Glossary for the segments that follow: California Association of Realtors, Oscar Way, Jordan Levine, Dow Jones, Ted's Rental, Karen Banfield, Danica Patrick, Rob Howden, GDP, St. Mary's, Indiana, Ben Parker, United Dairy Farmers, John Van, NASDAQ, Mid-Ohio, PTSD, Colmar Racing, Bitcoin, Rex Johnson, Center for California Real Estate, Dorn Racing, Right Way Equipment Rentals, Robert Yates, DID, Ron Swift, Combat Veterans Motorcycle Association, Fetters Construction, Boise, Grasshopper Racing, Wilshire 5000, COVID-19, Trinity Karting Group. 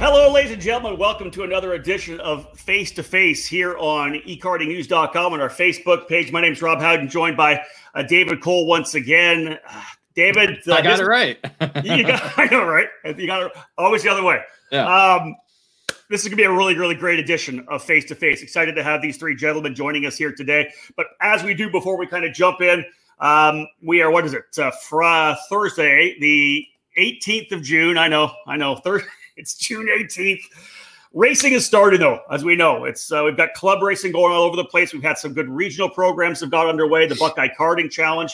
Hello, ladies and gentlemen. Welcome to another edition of Face to Face here on eKartingNews.com and our Facebook page. My name is Rob Howden, joined by David Cole once again. David, I got it right. You got it. Always the other way. Yeah. This is going to be a really, really great edition of Face to Face. Excited to have these three gentlemen joining us here today. But as we do before we kind of jump in, we are, Thursday, the 18th of June. I know. It's June 18th. Racing has started, though, as we know. It's we've got club racing going all over the place. We've had some good regional programs that have got underway. The Buckeye Karting Challenge,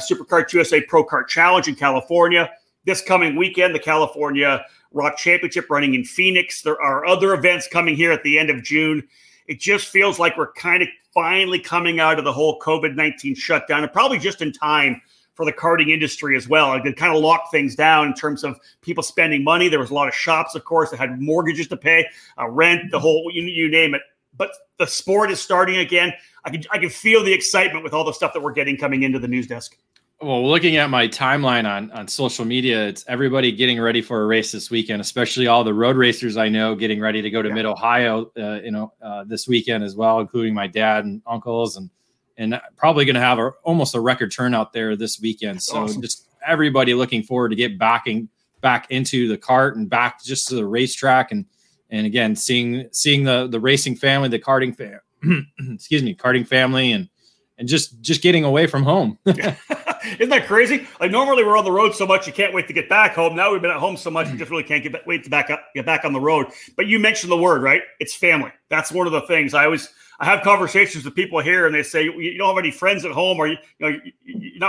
Super Kart USA Pro Kart Challenge in California. This coming weekend, the California Rock Championship running in Phoenix. There are other events coming here at the end of June. It just feels like we're kind of finally coming out of the whole COVID-19 shutdown, and probably just in time for the karting industry as well. It kind of locked things down in terms of people spending money. There was a lot of shops, of course, that had mortgages to pay, rent, the whole, you name it. But the sport is starting again. I can feel the excitement with all the stuff that we're getting coming into the news desk. Well, looking at my timeline on social media, it's everybody getting ready for a race this weekend, especially all the road racers I know getting ready to go to Mid-Ohio, this weekend as well, including my dad and uncles, and probably going to have almost a record turnout there this weekend. That's so awesome. Just everybody looking forward to get back into the kart and back just to the racetrack. And again, seeing the racing family, the karting karting family, and just getting away from home. Isn't that crazy? Like, normally we're on the road so much you can't wait to get back home. Now we've been at home so much we just really can't get back on the road. But you mentioned the word, right? It's family. That's one of the things I have conversations with people here, and they say, you don't have any friends at home, or you have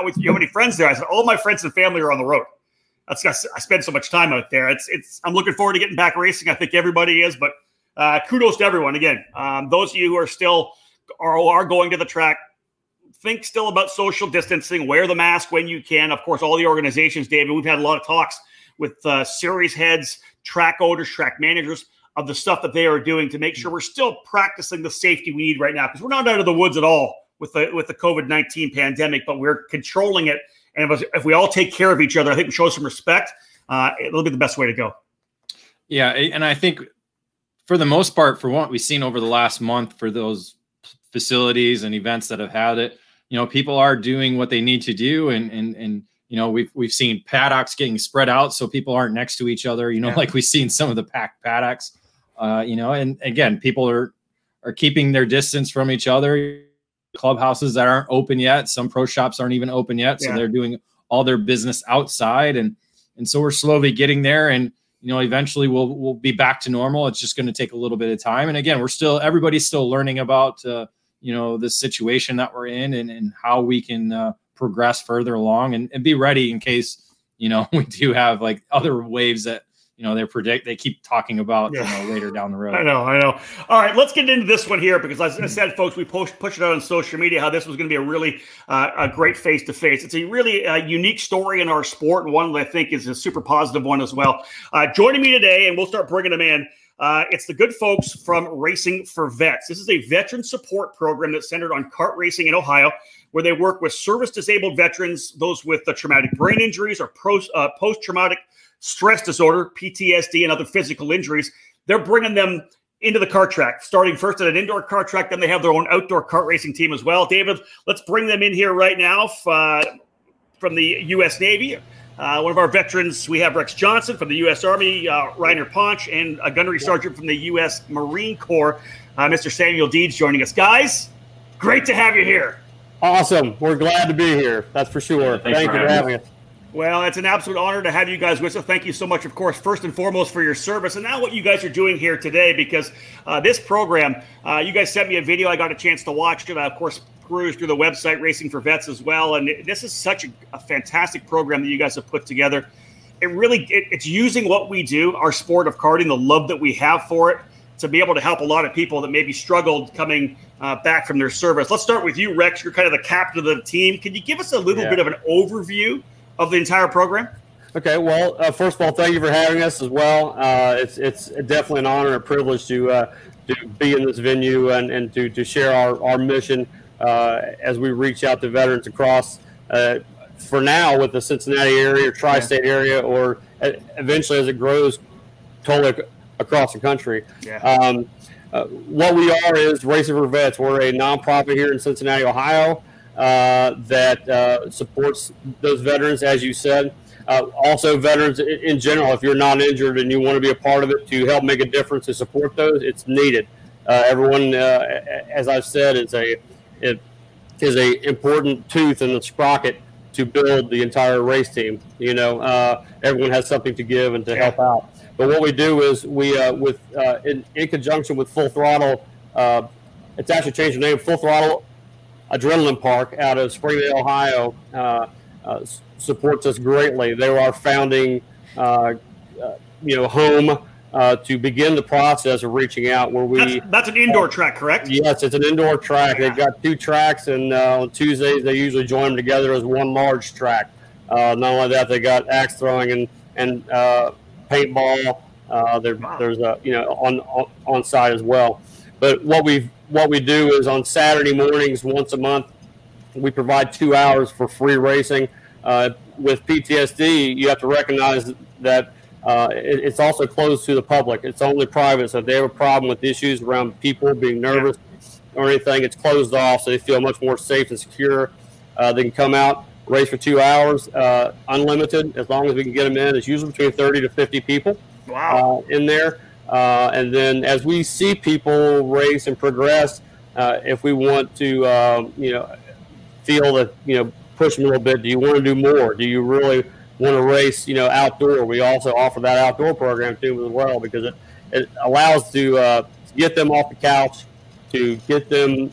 any friends there. I said, all my friends and family are on the road. I spend so much time out there. I'm looking forward to getting back racing. I think everybody is, but kudos to everyone. Again, those of you who are still are going to the track, think still about social distancing, wear the mask when you can. Of course, all the organizations, David, we've had a lot of talks with series heads, track owners, track managers of the stuff that they are doing to make sure we're still practicing the safety we need right now, because we're not out of the woods at all with the COVID-19 pandemic, but we're controlling it. And if we all take care of each other, I think we show some respect, it'll be the best way to go. Yeah, and I think for the most part, for what we've seen over the last month for those facilities and events that have had it, people are doing what they need to do, and we've seen paddocks getting spread out so people aren't next to each other. Like we've seen some of the packed paddocks, and again, people are keeping their distance from each other. Clubhouses that aren't open yet, some pro shops aren't even open yet, so they're doing all their business outside, and so we're slowly getting there, and eventually we'll be back to normal. It's just going to take a little bit of time, and again, everybody's still learning about the situation that we're in, and how we can progress further along, and be ready in case, we do have like other waves that, they keep talking about later down the road. I know. All right, let's get into this one here, because as I said, folks, we push it out on social media how this was going to be a really a great face-to-face. It's a really unique story in our sport, and one that I think is a super positive one as well. Joining me today, and we'll start bringing them in, it's the good folks from Racing for Vets. This is a veteran support program that's centered on kart racing in Ohio, where they work with service-disabled veterans, those with traumatic brain injuries or post-traumatic stress disorder, PTSD, and other physical injuries. They're bringing them into the kart track, starting first at an indoor kart track. Then they have their own outdoor kart racing team as well. David, let's bring them in here right now from the U.S. Navy. One of our veterans, we have Rex Johnson from the U.S. Army, Reiner Ponch, and a gunnery sergeant from the U.S. Marine Corps, Mr. Samuel Deeds, joining us. Guys, great to have you here. Awesome. We're glad to be here. That's for sure. Thank you for having us. Well, it's an absolute honor to have you guys with us. Thank you so much, of course, first and foremost for your service, and now what you guys are doing here today, because this program, you guys sent me a video. I got a chance to watch it. I, of course, cruised through the website, Racing for Vets, as well, and this is such a fantastic program that you guys have put together. It really, it's using what we do, our sport of karting, the love that we have for it, to be able to help a lot of people that maybe struggled coming back from their service. Let's start with you, Rex. You're kind of the captain of the team. Can you give us a little bit of an overview of the entire program? Okay, well, first of all, thank you for having us as well. It's definitely an honor and a privilege to be in this venue and to share our mission as we reach out to veterans across, for now, with the Cincinnati area, tri-state area, or eventually as it grows, totally across the country. Yeah. What we are is Racing for Vets. We're a nonprofit here in Cincinnati, Ohio, that supports those veterans, as you said. Also veterans in general, if you're not injured and you want to be a part of it to help make a difference to support those, it's needed. Everyone, as I've said, it is a important tooth in the sprocket to build the entire race team. You know, everyone has something to give and to help out. But what we do is we, in conjunction with Full Throttle, it's actually changed the name, Full Throttle Adrenaline Park out of Springdale, Ohio, supports us greatly. They were our founding, home to begin the process of reaching out where we... That's an indoor track, correct? Yes, it's an indoor track. Yeah. They've got two tracks, and on Tuesdays they usually join them together as one large track. Not only that, they got axe throwing and paintball. There's a on site as well. But what we do is on Saturday mornings once a month we provide 2 hours for free racing. With PTSD, you have to recognize that it's also closed to the public. It's only private. So if they have a problem with issues around people being nervous or anything, it's closed off, so they feel much more safe and secure. They can come out, race for 2 hours, unlimited, as long as we can get them in. It's usually between 30 to 50 people in there. And then as we see people race and progress, if we want to, feel that, push them a little bit. Do you want to do more? Do you really want to race, outdoor? We also offer that outdoor program too as well, because it allows to get them off the couch, to get them,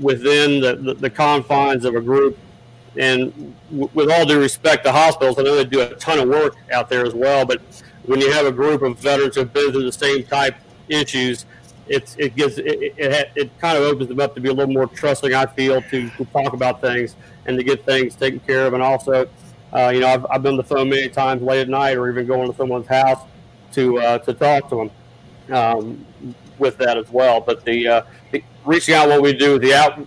within the confines of a group. And with all due respect to hospitals, I know they do a ton of work out there as well, but when you have a group of veterans who have been through the same type issues, it kind of opens them up to be a little more trusting, I feel, to talk about things and to get things taken care of. And also, I've been on the phone many times late at night or even going to someone's house to talk to them with that as well. But the reaching out, what we do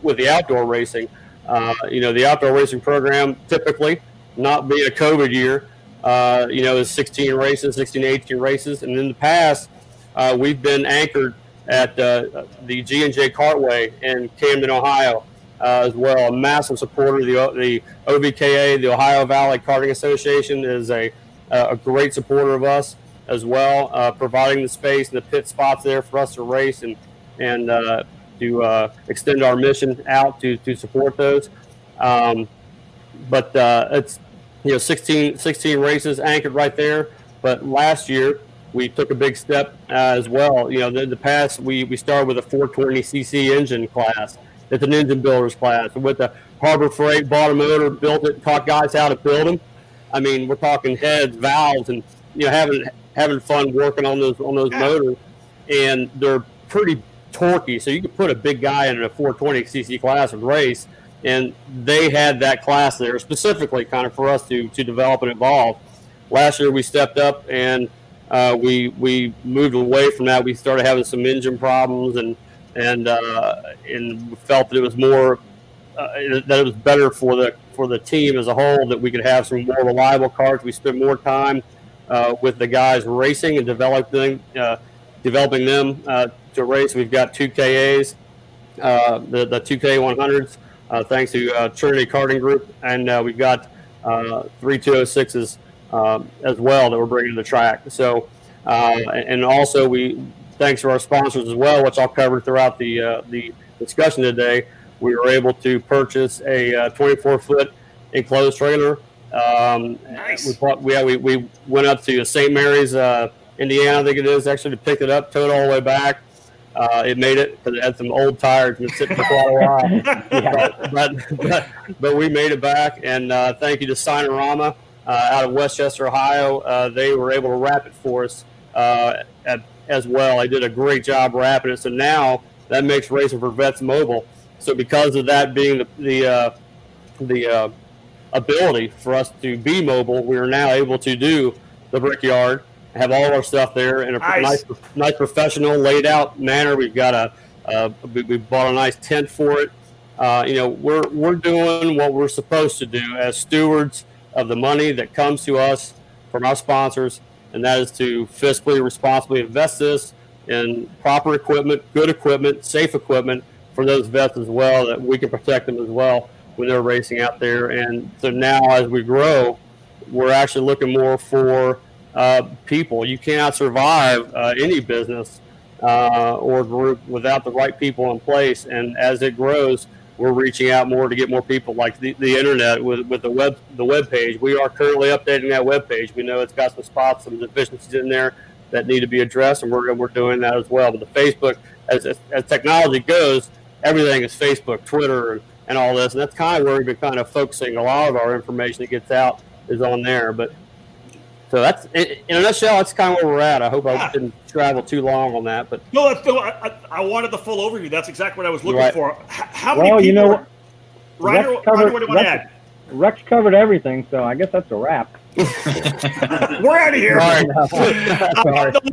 with the outdoor racing, the outdoor racing program, typically, not being a COVID year, is 16 to 18 races. And in the past, we've been anchored at the G and J Cartway in Camden, Ohio, as well. A massive supporter of the OVKA, the Ohio Valley Karting Association, is a great supporter of us as well, providing the space and the pit spots there for us to race and to extend our mission out to support those. But it's 16 races anchored right there. But last year, we took a big step as well. In the past, we started with a 420cc engine class. It's an engine builder's class. With the Harbor Freight, bought a motor, built it, taught guys how to build them. I mean, we're talking heads, valves, and having fun working on those motors. And they're pretty torquey, so you could put a big guy in a 420cc class and race. And they had that class there specifically, kind of for us to develop and evolve. Last year, we stepped up and we moved away from that. We started having some engine problems and felt that it was more that it was better for the team as a whole, that we could have some more reliable cars. We spent more time with the guys racing and developing them to race. We've got two KAs, the 2K100s, thanks to Trinity Karting Group, and we've got 3206s as well that we're bringing to the track. So and also thanks to our sponsors as well, which I'll cover throughout the discussion today. We were able to purchase a 24-foot enclosed trailer. Nice. We went up to St. Mary's, Indiana, I think it is, actually, to pick it up, towed all the way back. It made it because it had some old tires and sitting for quite a while. But we made it back, and thank you to Signorama out of Westchester, Ohio. They were able to wrap it for us as well. They did a great job wrapping it. So now that makes Racing for Vets mobile. So because of that being the ability for us to be mobile, we are now able to do the Brickyard, have all of our stuff there in a nice professional laid out manner. We've got we bought a nice tent for it. We're doing what we're supposed to do as stewards of the money that comes to us from our sponsors. and that is to fiscally responsibly invest this in proper equipment, good equipment, safe equipment for those vets as well, that we can protect them as well when they're racing out there. And so now as we grow, we're actually looking more for people. You cannot survive any business or group without the right people in place. And as it grows, we're reaching out more to get more people, like the internet with the web page. We are currently updating that web page. We know it's got some spots, some deficiencies in there that need to be addressed, and we're doing that as well. But the Facebook, as technology goes, everything is Facebook, Twitter, and all this. And that's kind of where we've been kind of focusing a lot of our information that gets out is on there. But so that's, in a nutshell, that's kind of where we're at. I hope I didn't travel too long on that. But no, that's no, I wanted the full overview. That's exactly what I was looking for. How many people? You know, Ryder, what do you want to add? Rex covered everything, so I guess that's a wrap. We're out of here.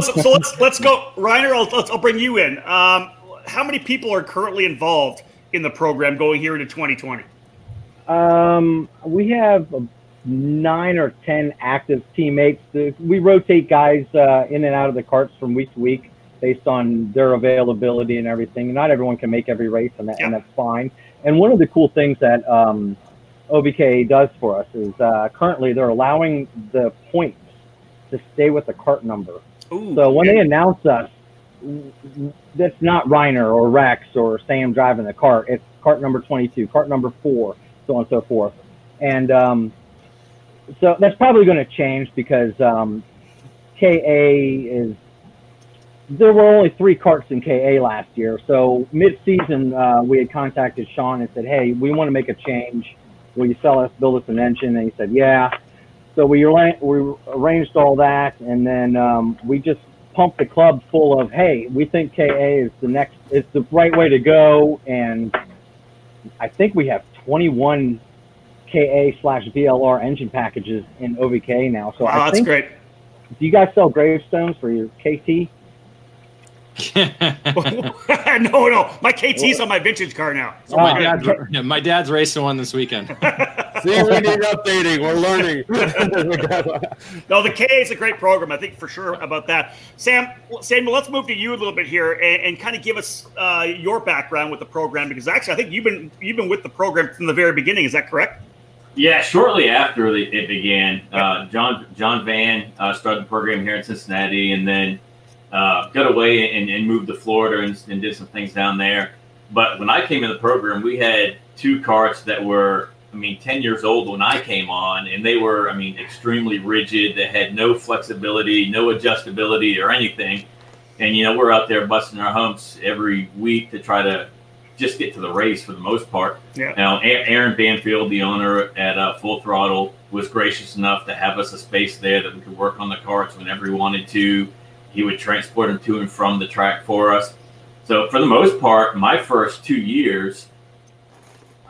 So let's go, Ryder. I'll bring you in. How many people are currently involved in the program going here into 2020? We have 9 or 10 active teammates. We rotate guys in and out of the carts from week to week based on their availability and everything. Not everyone can make every race, and that's fine. And one of the cool things that OBK does for us is currently they're allowing the points to stay with the cart number. Ooh, so when they announce us, that's not Reiner or Rex or Sam driving the cart. It's cart number 22, cart number 4, so on and so forth. And so that's probably going to change because KA is – there were only 3 carts in KA last year. So mid-season we had contacted Sean and said, hey, we want to make a change. Will you sell us, build us an engine? And he said, yeah. So we arranged all that, and then we just pumped the club full of, hey, we think KA is the next, it's the right way to go. And I think we have 21 KA/VLR engine packages in OVK now. So I think, that's great. Do you guys sell gravestones for your KT? No, my KT's on my vintage car now. So my dad's racing one this weekend. See, we need updating. We're learning. No, the KA is a great program. I think for sure about that. Sam, let's move to you a little bit here and kind of give us your background with the program, because actually I think you've been with the program from the very beginning. Is that correct? Yeah, shortly after it began, John Van started the program here in Cincinnati, and then got away and moved to Florida and did some things down there. But when I came in the program, we had 2 carts that were, 10 years old when I came on, and they were, extremely rigid. They had no flexibility, no adjustability or anything. And, we're out there busting our humps every week to try to just get to the race for the most part. Yeah. Now, Aaron Banfield, the owner at Full Throttle, was gracious enough to have us a space there that we could work on the carts whenever we wanted to. He would transport them to and from the track for us. So for the most part, my first 2 years,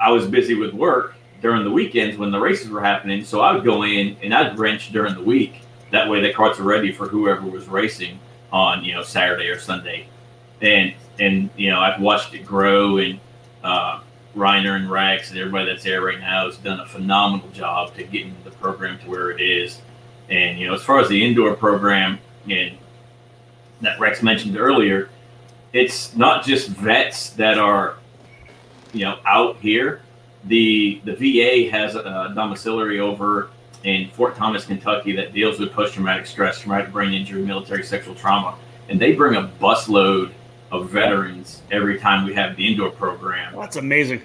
I was busy with work during the weekends when the races were happening. So I would go in and I'd wrench during the week. That way the carts were ready for whoever was racing on, Saturday or Sunday. And I've watched it grow, and Reiner and Rax and everybody that's there right now has done a phenomenal job to getting the program to where it is. And, as far as the indoor program and that Rex mentioned earlier, it's not just vets that are, out here. The VA has a domiciliary over in Fort Thomas, Kentucky, that deals with post-traumatic stress, traumatic brain injury, military sexual trauma, and they bring a busload of veterans every time we have the indoor program. Well, that's amazing.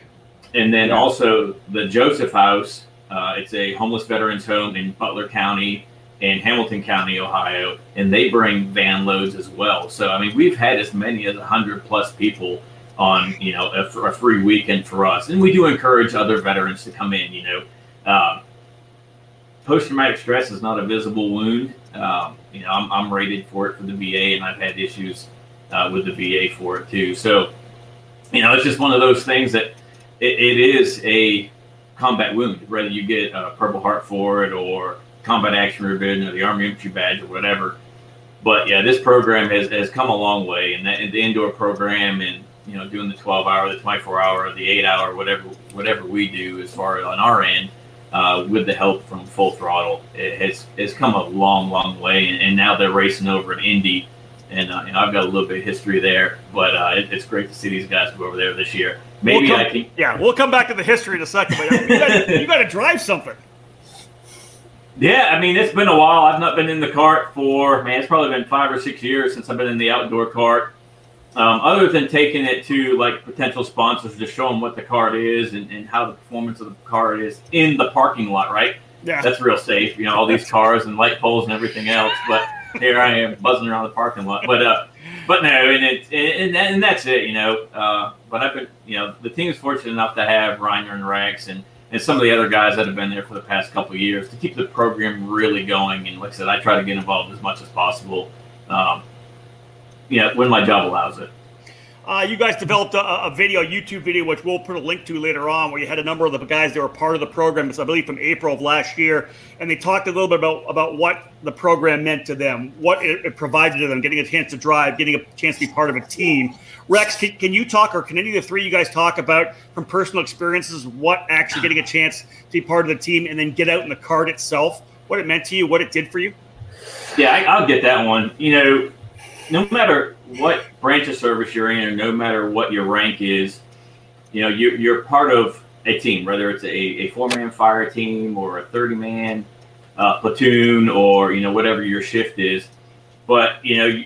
And then also the Joseph House, it's a homeless veterans home in Butler County, in Hamilton County, Ohio, and they bring van loads as well. So, we've had as many as 100+ people on, a free weekend for us. And we do encourage other veterans to come in, Post-traumatic stress is not a visible wound. I'm rated for it for the VA, and I've had issues with the VA for it too. So, it's just one of those things that it is a combat wound, whether you get a Purple Heart for it or Combat Action Ribbon or the Army Infantry Badge or whatever. But yeah, this program has come a long way, and the indoor program, and doing the 12-hour, the 24-hour, the 8-hour, whatever we do as far as on our end, with the help from Full Throttle. It has come a long, long way, and now they're racing over in Indy, and I've got a little bit of history there, but it's great to see these guys go over there this year. We'll come back to the history in a second, but you got to drive something. Yeah, I mean, it's been a while. I've not been in the kart for, it's probably been 5 or 6 years since I've been in the outdoor kart. Other than taking it to like potential sponsors to show them what the kart is and how the performance of the kart is in the parking lot, right? Yeah. That's real safe, all these cars and light poles and everything else. But here I am buzzing around the parking lot. But no, and that's it, But I've been, the team is fortunate enough to have Reiner and Rex and some of the other guys that have been there for the past couple of years to keep the program really going. And like I said, I try to get involved as much as possible. When my job allows it. You guys developed a video, a YouTube video, which we'll put a link to later on, where you had a number of the guys that were part of the program, I believe from April of last year, and they talked a little bit about what the program meant to them, what it provided to them, getting a chance to drive, getting a chance to be part of a team. Rex, can you talk, or can any of the three of you guys talk about, from personal experiences, what actually getting a chance to be part of the team and then get out in the kart itself, what it meant to you, what it did for you? Yeah, I'll get that one. No matter what branch of service you're in, or no matter what your rank is, you're part of a team, whether it's a 4-man fire team or a 30-man platoon, or whatever your shift is. But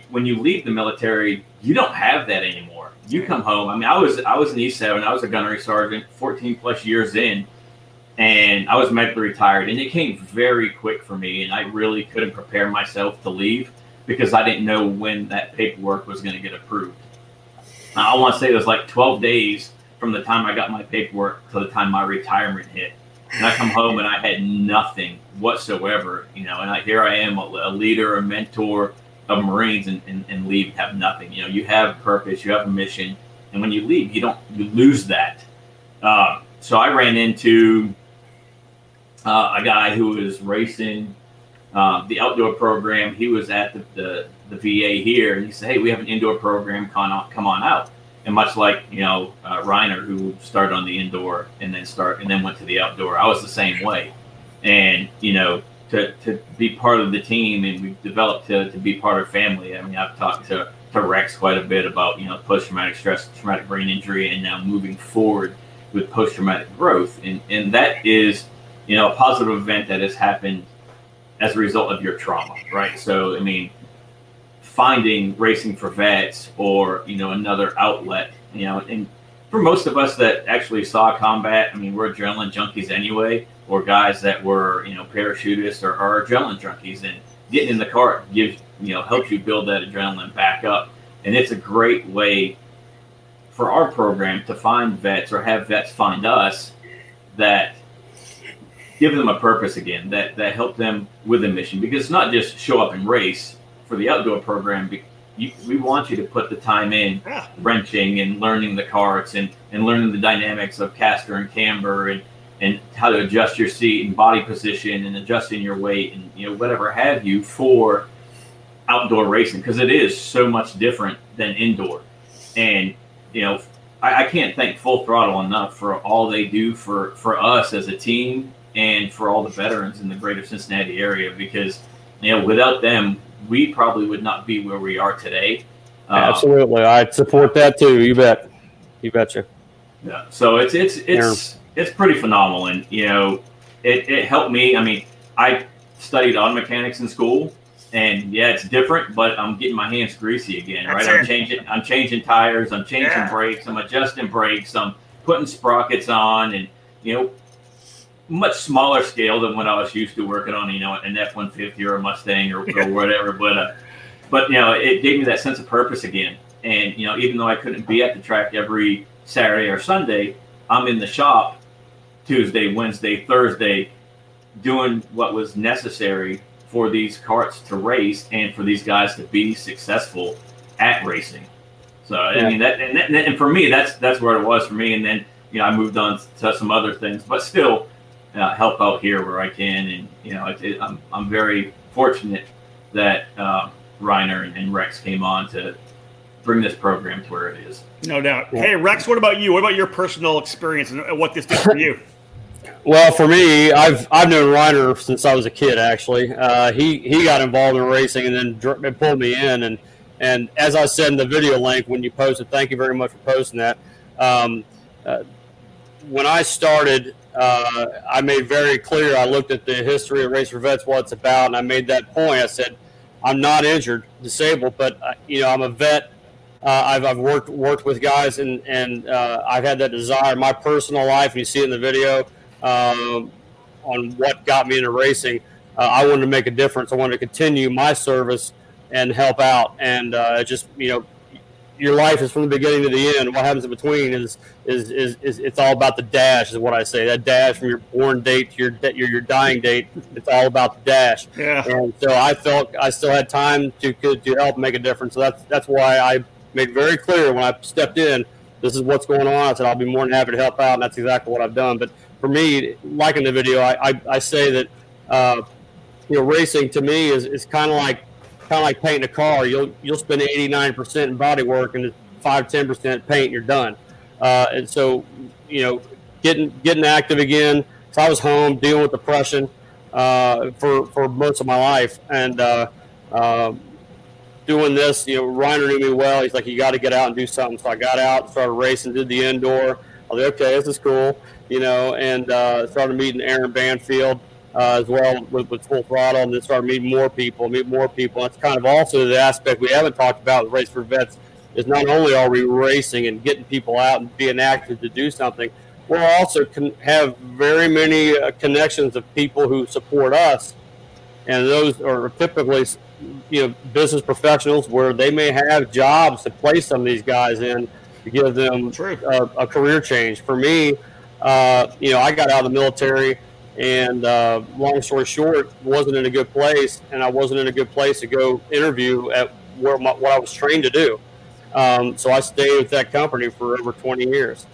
when you leave the military, you don't have that anymore. You come home. I mean, I was an E7. I was a gunnery sergeant, 14 plus years in, and I was medically retired. And it came very quick for me, and I really couldn't prepare myself to leave, because I didn't know when that paperwork was going to get approved. I want to say it was like 12 days from the time I got my paperwork to the time my retirement hit. And I come home and I had nothing whatsoever, and here I am, a leader, a mentor of Marines, and leave and have nothing. You have purpose, you have a mission, and when you leave, you lose that. So I ran into a guy who was racing the outdoor program. He was at the VA here, and he said, "Hey, we have an indoor program. Come on out." And much like Reiner, who started on the indoor and then went to the outdoor, I was the same way. And to be part of the team, and we developed to be part of family. I mean, I've talked to Rex quite a bit about post-traumatic stress, traumatic brain injury, and now moving forward with post-traumatic growth, and that is a positive event that has happened as a result of your trauma, right? So, I mean, finding Racing for Vets or, another outlet, and for most of us that actually saw combat, I mean, we're adrenaline junkies anyway, or guys that were, parachutists or adrenaline junkies, and getting in the kart gives, helps you build that adrenaline back up. And it's a great way for our program to find vets, or have vets find us, that give them a purpose again, that helped them with a mission, because it's not just show up and race for the outdoor program. We want you to put the time in, wrenching and learning the carts and learning the dynamics of caster and camber and how to adjust your seat and body position and adjusting your weight and whatever have you for outdoor racing, because it is so much different than indoor. And I can't thank Full Throttle enough for all they do for us as a team, and for all the veterans in the greater Cincinnati area, because without them, we probably would not be where we are today. Absolutely, I support that too. You betcha. Yeah. So it's pretty phenomenal, and it helped me. I mean, I studied auto mechanics in school, and yeah, it's different, but I'm getting my hands greasy again, right? I'm changing tires, I'm changing brakes, I'm adjusting brakes, I'm putting sprockets on, and much smaller scale than what I was used to working on, an F-150 or a Mustang or whatever. But it gave me that sense of purpose again. And, even though I couldn't be at the track every Saturday or Sunday, I'm in the shop Tuesday, Wednesday, Thursday, doing what was necessary for these carts to race and for these guys to be successful at racing. So, I mean, and for me, that's where it was for me. And then, I moved on to some other things, but still, help out here where I can, and I'm very fortunate that Reiner and Rex came on to bring this program to where it is. No doubt. Hey Rex, what about you? What about your personal experience and what this did for you? Well, for me, I've known Reiner since I was a kid, actually. He got involved in racing and then pulled me in. And as I said in the video link when you posted, thank you very much for posting that. When I started, I made very clear, I looked at the history of Racing for Vets, what it's about, and I made that point. I said, I'm not injured, disabled, but I'm a vet. I've worked with guys, and I've had that desire in my personal life, and you see it in the video, on what got me into racing. I wanted to make a difference. I wanted to continue my service and help out, and your life is from the beginning to the end. What happens in between is it's all about the dash, is what I say. That dash from your born date to your dying date, it's all about the dash. Yeah. And so I felt I still had time to help make a difference. So that's why I made very clear when I stepped in, this is what's going on. I said I'll be more than happy to help out, and that's exactly what I've done. But for me, like in the video, I say that racing to me is kind of like painting a car. You'll spend 89% in body work and 5-10% paint, you're done. And so, getting active again. So I was home dealing with depression for most of my life, and doing this, Reiner knew me well. He's like, you got to get out and do something. So I got out, started racing, did the indoor. I was like, okay, this is cool, and started meeting Aaron Banfield. As well with Full Throttle, and then start meeting more people, That's kind of also the aspect we haven't talked about with Race for Vets, is not only are we racing and getting people out and being active to do something, we also can have very many connections of people who support us, and those are typically business professionals where they may have jobs to place some of these guys in to give them a career change. For me, I got out of the military, and long story short, wasn't in a good place, and I wasn't in a good place to go interview at what I was trained to do. So I stayed with that company for over 20 years.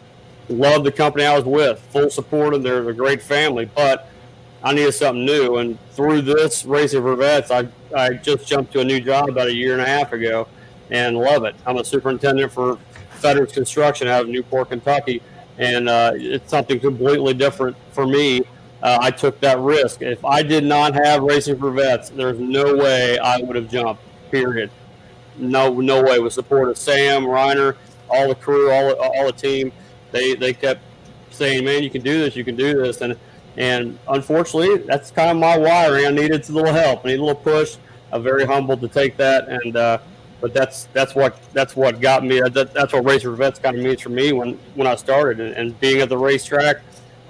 Loved the company I was with, full support, and they're a great family, but I needed something new. And through this Racing for Vets, I just jumped to a new job about a year and a half ago and love it. I'm a superintendent for Federer's Construction out of Newport, Kentucky, and it's something completely different for me. I took that risk. If I did not have Racing for Vets, there's no way I would have jumped, period. No way. With support of Sam, Reiner, all the crew, all the team, they kept saying, man, you can do this. And unfortunately, that's kind of my wiring. I needed a little help. I needed a little push. I'm very humbled to take that. And but that's what got me. That's what Racing for Vets kind of means for me when I started. And being at the racetrack,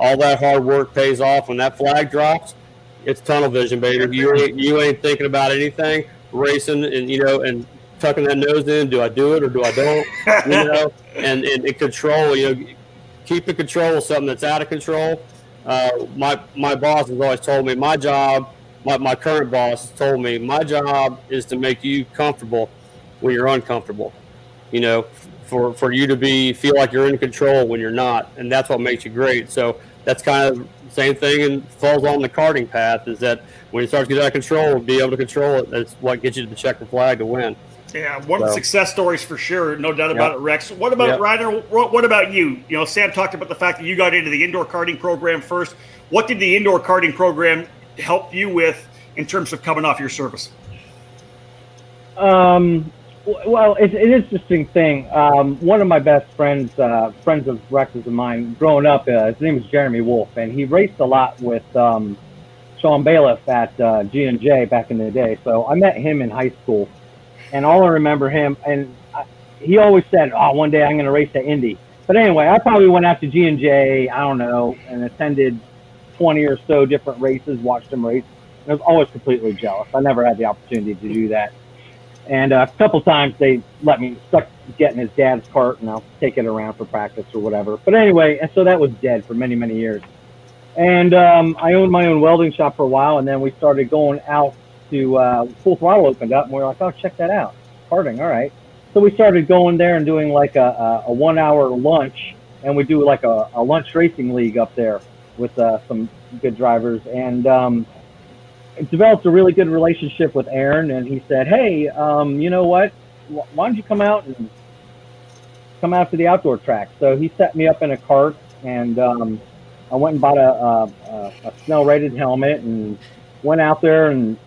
all that hard work pays off. When that flag drops, it's tunnel vision, baby. You ain't thinking about anything, racing, and tucking that nose in. Do I do it or do I don't? And control. Keep in control of something that's out of control. My boss has always told me my job. My current boss has told me my job is to make you comfortable when you're uncomfortable. For you to feel like you're in control when you're not, and that's what makes you great. So that's kind of the same thing and falls on the karting path, is that when you start to get out of control, be able to control it. That's what gets you to check the flag to win. Yeah, one of the success stories for sure, no doubt about it, Rex. What about Reiner? What about you? Sam talked about the fact that you got into the indoor karting program first. What did the indoor karting program help you with in terms of coming off your service? Well, it's an interesting thing. One of my best friends of Rex's and mine growing up, his name was Jeremy Wolf, and he raced a lot with Sean Bailiff at G and J back in the day. So I met him in high school, and all I remember him, and he always said, oh, one day I'm going to race at Indy. But anyway, I probably went out to G and J, I don't know, and attended 20 or so different races, watched him race. I was always completely jealous. I never had the opportunity to do that. And a couple times they let me get in his dad's cart, and I'll take it around for practice or whatever. But anyway, and so that was dead for many, many years. And I owned my own welding shop for a while, and then we started going out to Full Throttle opened up, and we were like, oh, check that out. Karting, all right. So we started going there and doing like a 1 hour lunch, and we do like a lunch racing league up there with some good drivers. And developed a really good relationship with Aaron, and he said, hey, you know what? Why don't you come out to the outdoor track? So he set me up in a cart, and I went and bought a snow rated helmet and went out there, and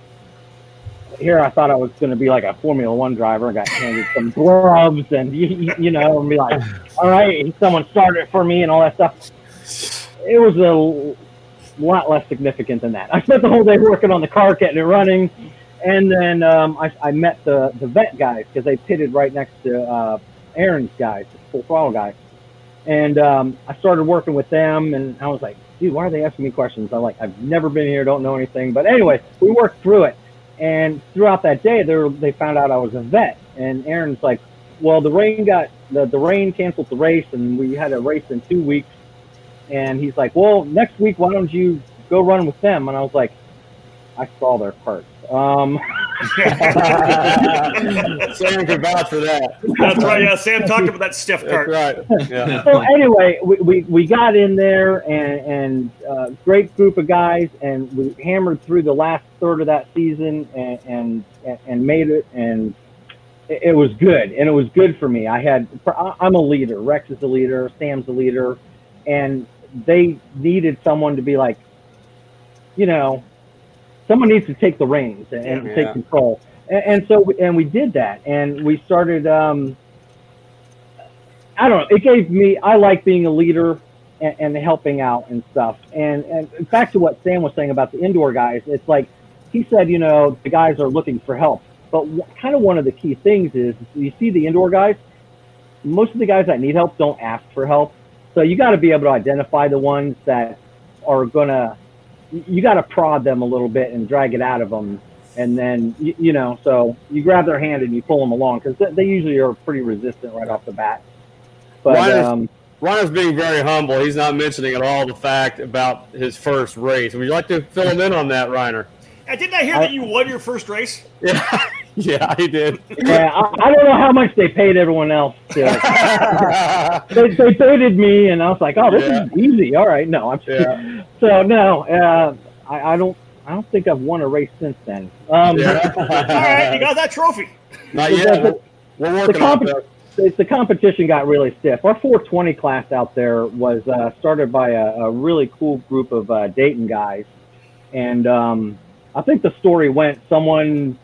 here I thought I was going to be like a Formula One driver and got handed some gloves and you know, and be like, all right, someone started it for me and all that stuff. It was a lot less significant than that. I spent the whole day working on the car, getting it running, and then I met the vet guys because they pitted right next to Aaron's guys, the Full Throttle guy, and I started working with them, and I was like, dude, why are they asking me questions? I'm like, I've never been here, don't know anything, but anyway, we worked through it. And throughout that day, they found out I was a vet. And Aaron's like, well, the rain canceled the race, and we had a race in 2 weeks. And he's like, well, next week, why don't you go run with them? And I was like, I saw their parts. Sam could vouch for that. That's right. Yeah, Sam talked about that stiff cart. That's right. Yeah. So anyway, we got in there, and great group of guys, and we hammered through the last third of that season, and made it, and it was good, and it was good for me. I'm a leader. Rex is a leader. Sam's a leader, and they needed someone to be like, you know. Someone needs to take the reins and take control. And so we did that. And we started, I don't know, it gave me, I like being a leader and helping out and stuff. And back to what Sam was saying about the indoor guys, it's like he said, you know, the guys are looking for help. But kind of one of the key things is you see the indoor guys, most of the guys that need help don't ask for help. So you got to be able to identify the ones that are going to, you got to prod them a little bit and drag it out of them. And then, you know, so you grab their hand and you pull them along because they usually are pretty resistant right off the bat. But Ron is being very humble. He's not mentioning at all the fact about his first race. Would you like to fill him in on that, Reiner? Didn't I hear that you won your first race? Yeah. Yeah, I did. Yeah, I don't know how much they paid everyone else. They paid me, and I was like, "Oh, this is easy. All right, no, I'm." Yeah. So no, I don't think I've won a race since then. All right, you got that trophy. Not yet. We're working on that. The competition got really stiff. Our 420 class out there was started by a really cool group of Dayton guys, and I think the story went someone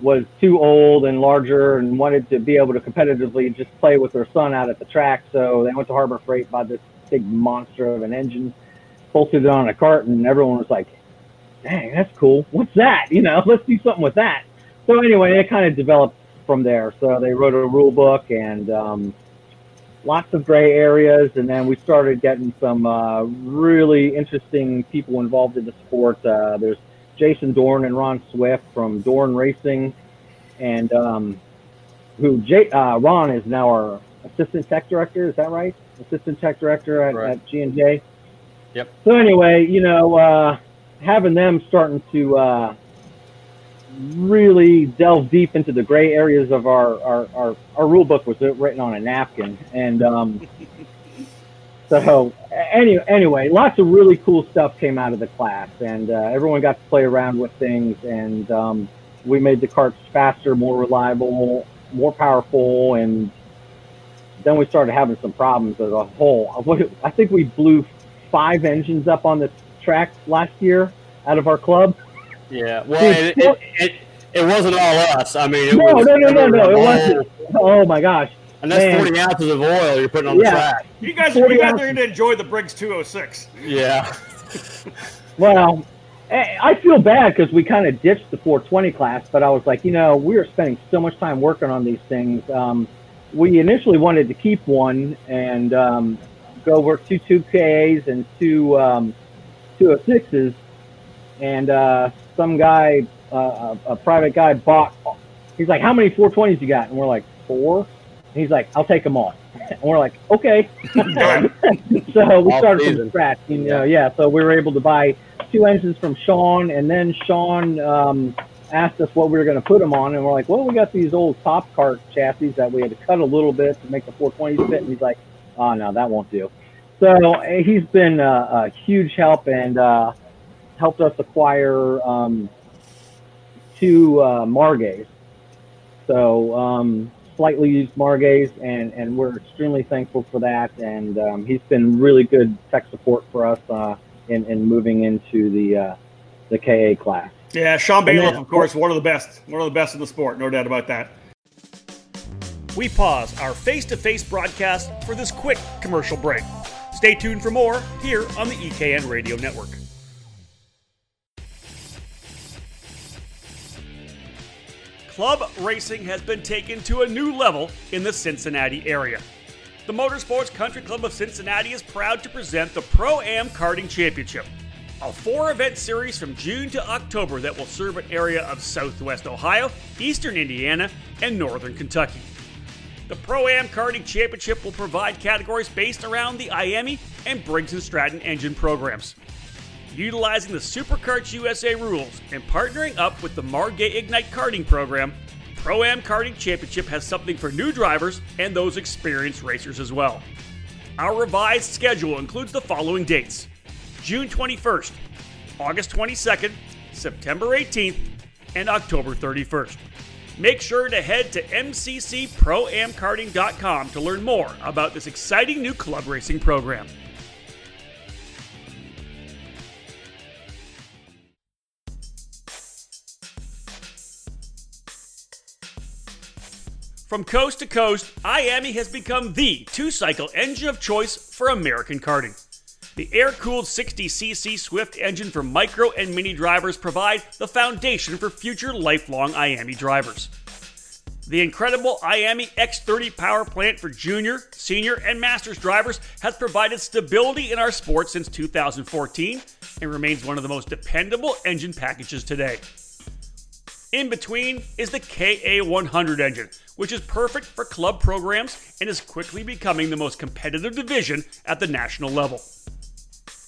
was too old and larger and wanted to be able to competitively just play with their son out at the track. So they went to Harbor Freight, bought this big monster of an engine, bolted it on a cart, and everyone was like, dang, that's cool. What's that? You know, let's do something with that. So anyway, it kind of developed from there. So they wrote a rule book and lots of gray areas. And then we started getting some really interesting people involved in the sport. There's Jason Dorn and Ron Swift from Dorn Racing, and Ron is now our assistant tech director. Is that right? Assistant tech director at G and J. Yep. So anyway, you know, having them starting to really delve deep into the gray areas of our rule book was written on a napkin, and so anyway, lots of really cool stuff came out of the class, and everyone got to play around with things, and we made the carts faster, more reliable, more powerful, and then we started having some problems as a whole. I think we blew 5 engines up on the track last year out of our club. Yeah, well, it wasn't all us. I mean, it wasn't. Oh, my gosh. And that's 40 ounces of oil you're putting on the track. You guys are going to enjoy the Briggs 206. Yeah. Well, I feel bad because we kind of ditched the 420 class, but I was like, you know, we were spending so much time working on these things. We initially wanted to keep one and go work 2 2Ks and 2 206s. And some guy, a private guy, he's like, how many 420s you got? And we're like, 4. He's like, I'll take them all. And we're like, okay. So we started from scratch. You know, so we were able to buy 2 engines from Sean, and then Sean asked us what we were going to put them on, and we're like, well, we got these old top cart chassis that we had to cut a little bit to make the 420s fit, and he's like, oh, no, that won't do. So he's been a huge help and helped us acquire 2 Margays. So slightly used Margays, and we're extremely thankful for that. And he's been really good tech support for us in moving into the KA class. Yeah, Sean Bailiff, of course, one of the best in the sport, no doubt about that. We pause our face-to-face broadcast for this quick commercial break. Stay tuned for more here on the EKN Radio Network. Club racing has been taken to a new level in the Cincinnati area. The Motorsports Country Club of Cincinnati is proud to present the Pro-Am Karting Championship, a 4-event series from June to October that will serve an area of southwest Ohio, eastern Indiana, and northern Kentucky. The Pro-Am Karting Championship will provide categories based around the IAMI and Briggs and Stratton engine programs. Utilizing the Super Kart USA rules and partnering up with the Margay Ignite karting program, Pro-Am Karting Championship has something for new drivers and those experienced racers as well. Our revised schedule includes the following dates: June 21st, August 22nd, September 18th, and October 31st. Make sure to head to mccproamkarting.com to learn more about this exciting new club racing program. From coast to coast, IAMI has become the two-cycle engine of choice for American karting. The air-cooled 60cc Swift engine for micro and mini drivers provide the foundation for future lifelong IAMI drivers. The incredible IAMI X30 power plant for junior, senior, and masters drivers has provided stability in our sport since 2014 and remains one of the most dependable engine packages today. In between is the KA100 engine, which is perfect for club programs and is quickly becoming the most competitive division at the national level.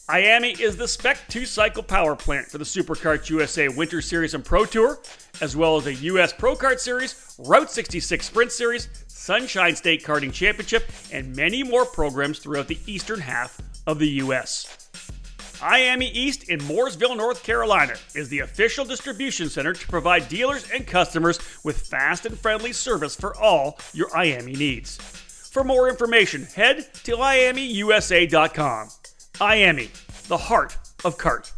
IAMI is the Spec 2-cycle power plant for the Super Kart USA Winter Series and Pro Tour, as well as a U.S. Pro Kart Series, Route 66 Sprint Series, Sunshine State Karting Championship, and many more programs throughout the eastern half of the U.S. IAMI East in Mooresville, North Carolina is the official distribution center to provide dealers and customers with fast and friendly service for all your IAMI needs. For more information, head to IAMIUSA.com. IAMI, the heart of kart.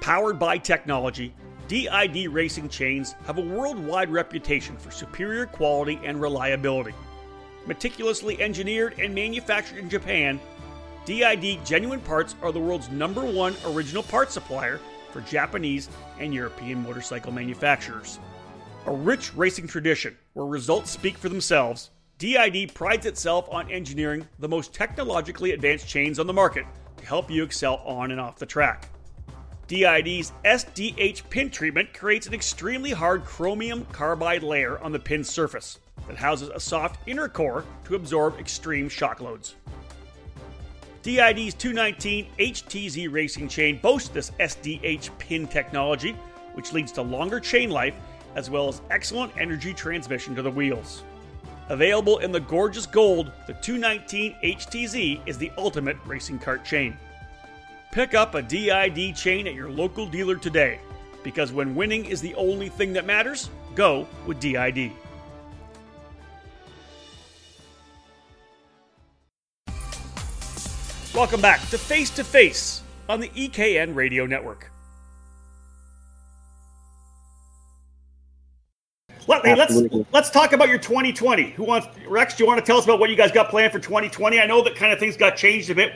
Powered by technology, DID racing chains have a worldwide reputation for superior quality and reliability. Meticulously engineered and manufactured in Japan, DID Genuine Parts are the world's #1 original parts supplier for Japanese and European motorcycle manufacturers. A rich racing tradition where results speak for themselves, DID prides itself on engineering the most technologically advanced chains on the market to help you excel on and off the track. DID's SDH pin treatment creates an extremely hard chromium carbide layer on the pin surface that houses a soft inner core to absorb extreme shock loads. DID's 219 HTZ racing chain boasts this SDH pin technology, which leads to longer chain life as well as excellent energy transmission to the wheels. Available in the gorgeous gold, the 219 HTZ is the ultimate racing kart chain. Pick up a DID chain at your local dealer today, because when winning is the only thing that matters, go with DID. Welcome back to Face on the EKN Radio Network. Let's talk about your 2020. Rex, do you want to tell us about what you guys got planned for 2020? I know that kind of things got changed a bit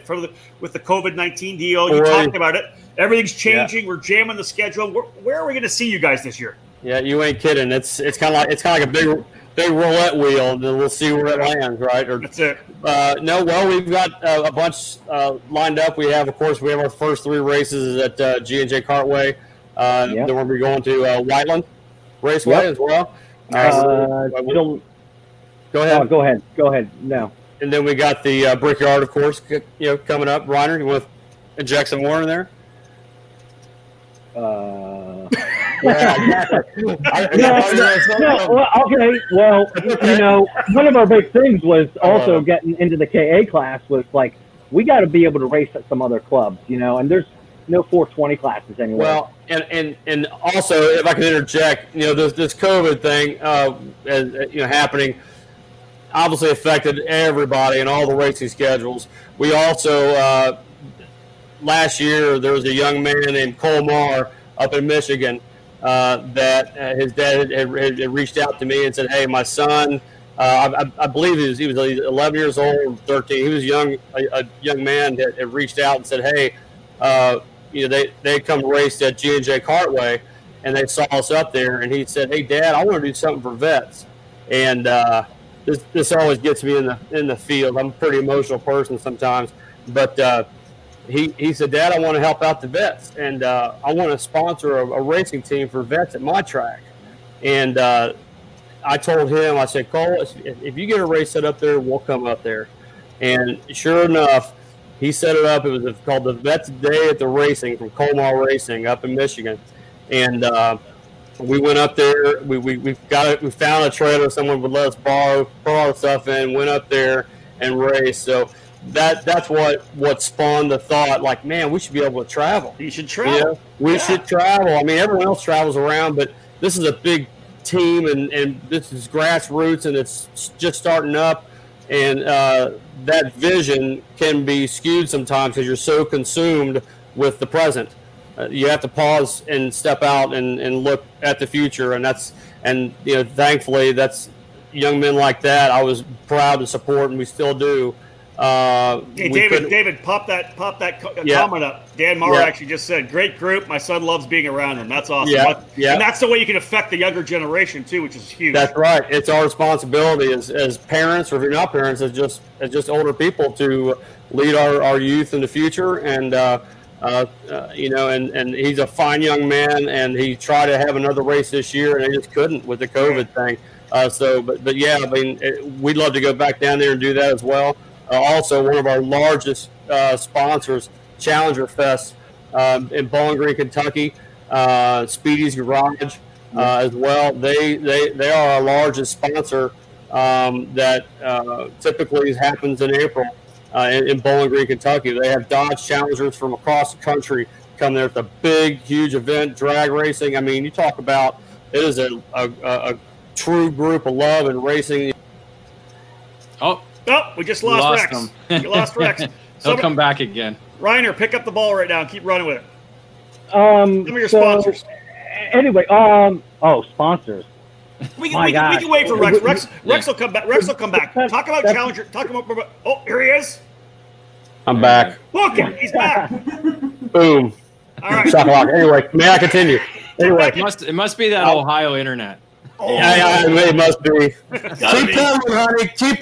with the COVID-19 deal. You talked about it. Everything's changing. Yeah. We're jamming the schedule. Where are we going to see you guys this year? Yeah, you ain't kidding. It's kind of like a big roulette wheel. Then we'll see where it lands, right? That's it. We've got a bunch lined up. We have our first 3 races at G and J Cartway. Then we'll be going to Whiteland Raceway as well. Go ahead. No. And then we got the Brickyard, of course, coming up. Reiner, you want to inject some more in there? One of our big things was also getting into the KA class was like we got to be able to race at some other clubs, you know, and there's no 420 classes anywhere. Well, and also, if I can interject, you know, this COVID thing, happening obviously affected everybody and all the racing schedules. We also, last year, there was a young man named Cole Marr up in Michigan that his dad had reached out to me and said, hey, my son, I believe he was 11 years old, 13. He was young, a young man that had reached out and said, hey, they come race at G and J Cartway, and they saw us up there, and he said, hey, Dad, I want to do something for vets. And this always gets me in the field. I'm a pretty emotional person sometimes, but he said, Dad, I want to help out the vets, and I want to sponsor a racing team for vets at my track. And I told him, I said, Cole, if you get a race set up there, we'll come up there. And sure enough, he set it up. It was called the Vets Day at the Racing from Colmar Racing up in Michigan. And we went up there. We found a trailer someone would let us borrow stuff in, went up there and raced. So that's what spawned the thought, like, man, we should be able to travel. You should travel. You know? We should travel. I mean, everyone else travels around, but this is a big team, and this is grassroots, and it's just starting up. And that vision can be skewed sometimes because you're so consumed with the present. You have to pause and step out and look at the future. And thankfully, that's young men like that I was proud to support, and we still do. Hey, David, pop that comment up. Dan Mara actually just said, great group. My son loves being around them. That's awesome. Yeah. And that's the way you can affect the younger generation too, which is huge. That's right. It's our responsibility as parents, or if you're not parents, as just older people, to lead our youth in the future. And, and he's a fine young man, and he tried to have another race this year, and they just couldn't with the COVID thing. We'd love to go back down there and do that as well. Also, one of our largest sponsors, Challenger Fest in Bowling Green, Kentucky, Speedy's Garage as well. They are our largest sponsor that typically happens in April in Bowling Green, Kentucky. They have Dodge Challengers from across the country come there. It's a big, huge event, drag racing. I mean, you talk about it is a true group of love and racing. Oh, we just lost Rex. We lost Rex. He'll come back again. Reiner, pick up the ball right now and keep running with it. Some of your sponsors. Anyway, sponsors. We can wait for Rex. Rex will come back. Rex will come back. Talk about Challenger. Talk about. Oh, here he is. I'm back. Look, he's back. Boom. All right. Anyway, may I continue? Anyway, it must be that Ohio internet. Oh, yeah, it must be. Keep peddling, honey. Keep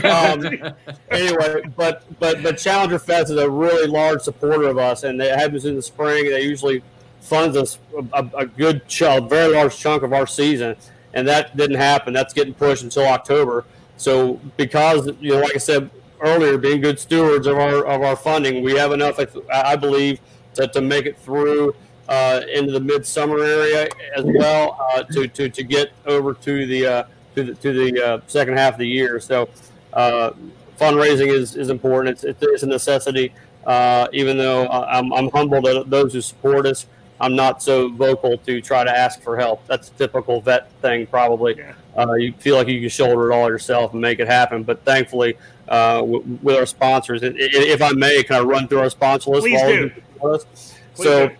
peddling. Anyway, but Challenger Fest is a really large supporter of us, and it happens in the spring. They usually funds us a good chunk, very large chunk of our season, and that didn't happen. That's getting pushed until October. So because, you know, like I said earlier, being good stewards of our funding, we have enough, I believe, to make it through. Into the midsummer area as well to get over to the second half of the year. So fundraising is important. It's a necessity. Even though I'm humbled at those who support us, I'm not so vocal to try to ask for help. That's a typical vet thing, probably. Yeah. You feel like you can shoulder it all yourself and make it happen. But thankfully, with our sponsors, if I may, can I run through our sponsor list? Please do. So,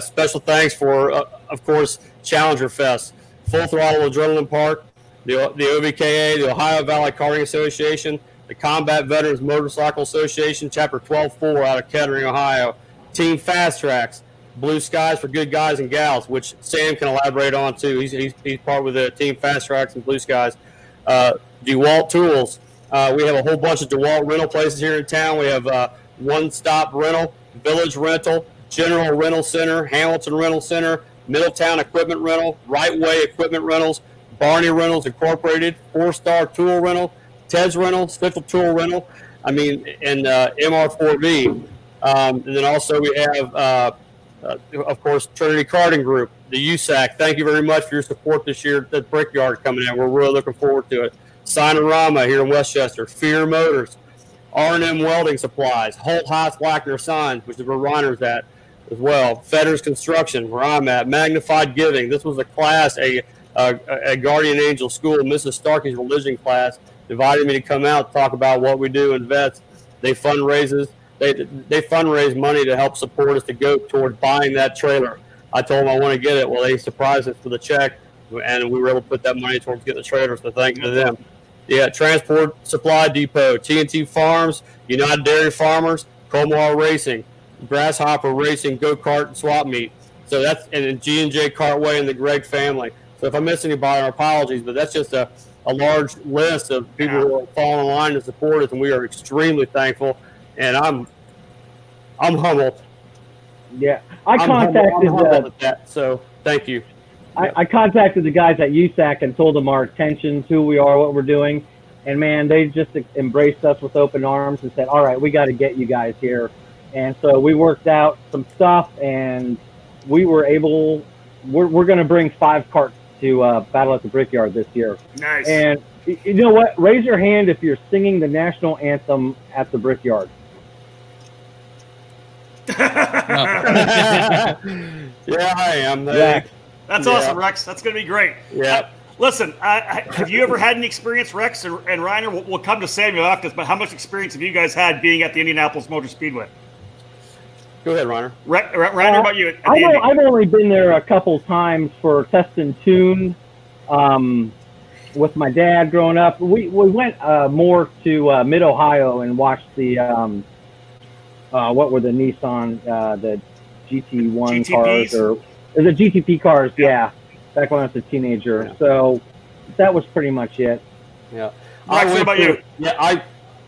special thanks for, of course, Challenger Fest, Full Throttle Adrenaline Park, the OVKA, the Ohio Valley Karting Association, the Combat Veterans Motorcycle Association, Chapter 12-4 out of Kettering, Ohio, Team Fast Tracks, Blue Skies for Good Guys and Gals, which Sam can elaborate on, too. He's part with the Team Fast Tracks and Blue Skies. DeWalt Tools. We have a whole bunch of DeWalt rental places here in town. We have One-Stop Rental, Village Rental, General Rental Center, Hamilton Rental Center, Middletown Equipment Rental, Right Way Equipment Rentals, Barney Rentals Incorporated, Four Star Tool Rental, Ted's Rental, Central Tool Rental, and MR4V. And then also we have, of course, Trinity Karting Group, the USAC. Thank you very much for your support this year at the Brickyard coming in. We're really looking forward to it. Signorama here in Westchester, Fear Motors, R&M Welding Supplies, Holt Heights Blackner Signs, which is where Reiner's at as well, Fetters Construction, where I'm at, Magnified Giving. This was a class, a Guardian Angel school, Mrs. Starkey's religion class, invited me to come out to talk about what we do in vets. They fundraise. They fundraise money to help support us to go toward buying that trailer. I told them I want to get it. Well, they surprised us with a check, and we were able to put that money towards getting the trailer, so thank you to them. Yeah, Transport Supply Depot, TNT Farms, United Dairy Farmers, Cromwell Racing, Grasshopper Racing, Go-Kart and Swap Meet. So that's, and then G and J Cartway and the Gregg family. So if I miss anybody, our apologies, but that's just a large list of people who are following online to support us, and we are extremely thankful. And I'm humbled. Yeah, I'm humbled at that. So thank you. I contacted the guys at USAC and told them our intentions, who we are, what we're doing, and man, they just embraced us with open arms and said, "All right, we got to get you guys here." And so we worked out some stuff, and we were able. We're going to bring 5 carts to Battle at the Brickyard this year. Nice. And you know what? Raise your hand if you're singing the national anthem at the Brickyard. Yeah, I am. Yeah. That's awesome, Rex. That's going to be great. Yeah. Listen, have you ever had any experience, Rex and Reiner? We'll come to Samuel after this, but how much experience have you guys had being at the Indianapolis Motor Speedway? Go ahead, Reiner. Reiner, how about you? I've only been there a couple times for Test and Tune with my dad growing up. We went more to Mid-Ohio and watched the what were the Nissan, the GT1 cars or – the GTP cars, yeah. Back when I was a teenager, so that was pretty much it. Yeah. Rex, what about you? Yeah,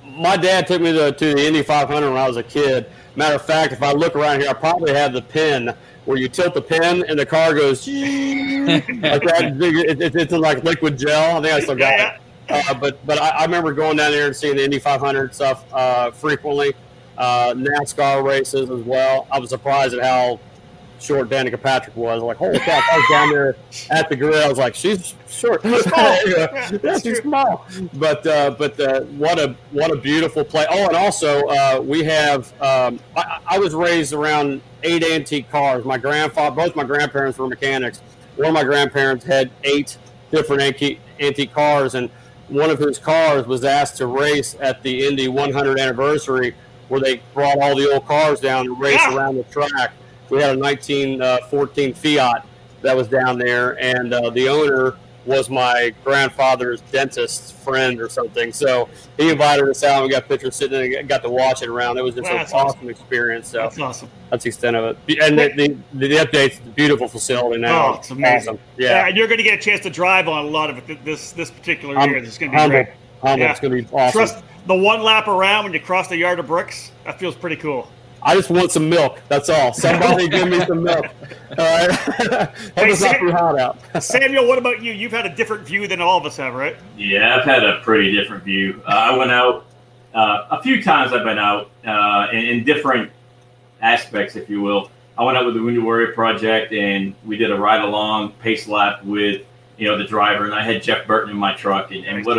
my dad took me to the Indy 500 when I was a kid. Matter of fact, if I look around here, I probably have the pin where you tilt the pin and the car goes like that. It's like liquid gel. I think I still got it. But I remember going down there and seeing the Indy 500 stuff frequently. NASCAR races as well. I was surprised at how short Danica Patrick was. Like, holy crap, I was down there at the grill. I was like, she's short. She's small. Yeah, she's small. But what a beautiful play. Oh, and also we have I was raised around 8 antique cars. My grandfather, both my grandparents were mechanics. One of my grandparents had 8 different antique cars, and one of whose cars was asked to race at the Indy 100 anniversary, where they brought all the old cars down and raced around the track. We had a 1914 Fiat that was down there, and the owner was my grandfather's dentist's friend or something. So he invited us out, and we got pictures sitting in and got to watch it around. It was just an awesome experience. So that's awesome. That's the extent of it. And the update's a beautiful facility now. Oh, it's amazing. Awesome. Yeah, and you're going to get a chance to drive on a lot of it this particular year. It's going to be great. It's going to be awesome. Trust the one lap around when you cross the yard of bricks, that feels pretty cool. I just want some milk. That's all. Somebody give me some milk. All right. Samuel, what about you? You've had a different view than all of us have, right? Yeah, I've had a pretty different view. I went out a few times. I've been out in different aspects, if you will. I went out with the Wounded Warrior Project, and we did a ride-along pace lap with the driver, and I had Jeff Burton in my truck, and what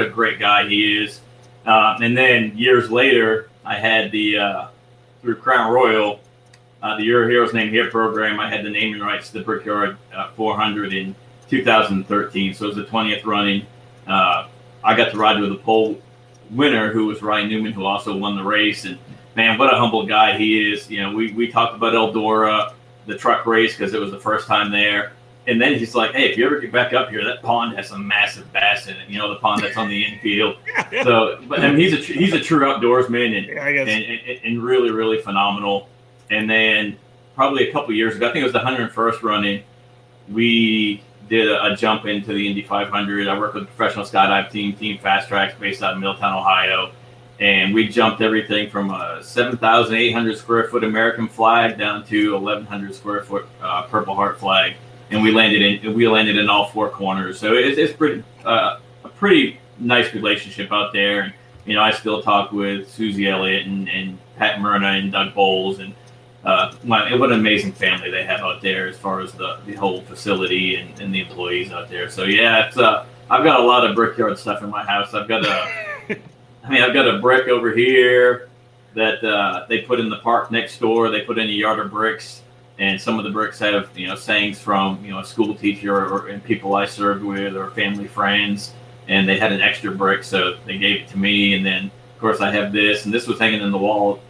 a great guy he is. And then years later, I had the through Crown Royal, the Your Heroes Name Here program, I had the naming rights to the Brickyard 400 in 2013. So it was the 20th running. I got to ride with the pole winner, who was Ryan Newman, who also won the race. And man, what a humble guy he is. We talked about Eldora, the truck race, because it was the first time there. And then he's like, "Hey, if you ever get back up here, that pond has some massive bass in it. The pond that's on the infield." So, but I mean, he's a true outdoorsman and really, really phenomenal. And then probably a couple of years ago, I think it was the 101st running, we did a jump into the Indy 500. I worked with a professional skydive team, Team Fast Tracks, based out of Middletown, Ohio, and we jumped everything from a 7,800 square foot American flag down to 1,100 square foot Purple Heart flag. And we landed in all 4 corners. So it's pretty a pretty nice relationship out there. And I still talk with Susie Elliott and Pat Myrna and Doug Bowles, and what an amazing family they have out there as far as the whole facility and the employees out there. So yeah, it's I've got a lot of Brickyard stuff in my house. I've got I mean, I've got a brick over here that they put in the park next door. They put in a yard of bricks, and some of the bricks have, you know, sayings from, you know, a school teacher and people I served with or family friends, and they had an extra brick, so they gave it to me. And then, of course, I have this, and this was hanging in the wall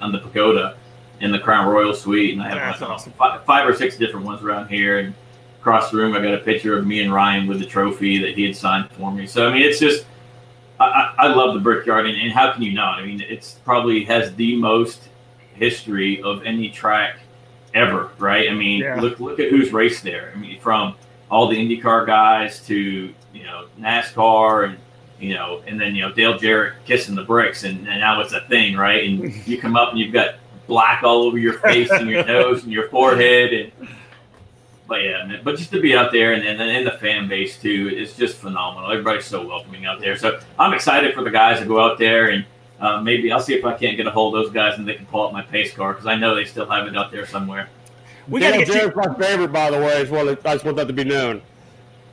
on the pagoda in the Crown Royal suite, and I have awesome. five or six different ones around here. And across the room, I got a picture of me and Ryan with the trophy that he had signed for me. So, I mean, it's just, I love the Brickyard, and how can you not? I mean, it's probably has the most history of any track ever, right? I mean, look at who's raced there. I mean, from all the IndyCar guys to, you know, NASCAR, and, you know, and then, you know, Dale Jarrett kissing the bricks, and now it's a thing, right? And you come up and you've got black all over your face and your nose and your forehead, and but yeah, but just to be out there, and then in the fan base too, it's just phenomenal. Everybody's so welcoming out there. So I'm excited for the guys to go out there, and maybe I'll see if I can't get a hold of those guys and they can pull up my pace car, because I know they still have it out there somewhere. We Dale Jarrett's my favorite, by the way, as well. I just want that to be known.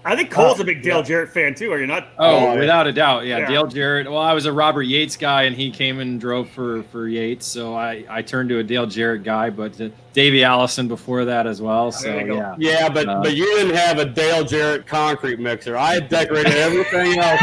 I think Cole's a big Dale Jarrett fan too. Are you not? Oh, without a doubt, yeah. Dale Jarrett. Well, I was a Robert Yates guy, and he came and drove for Yates, so I turned to a Dale Jarrett guy. But Davey Allison before that as well. So but you didn't have a Dale Jarrett concrete mixer. I had decorated everything else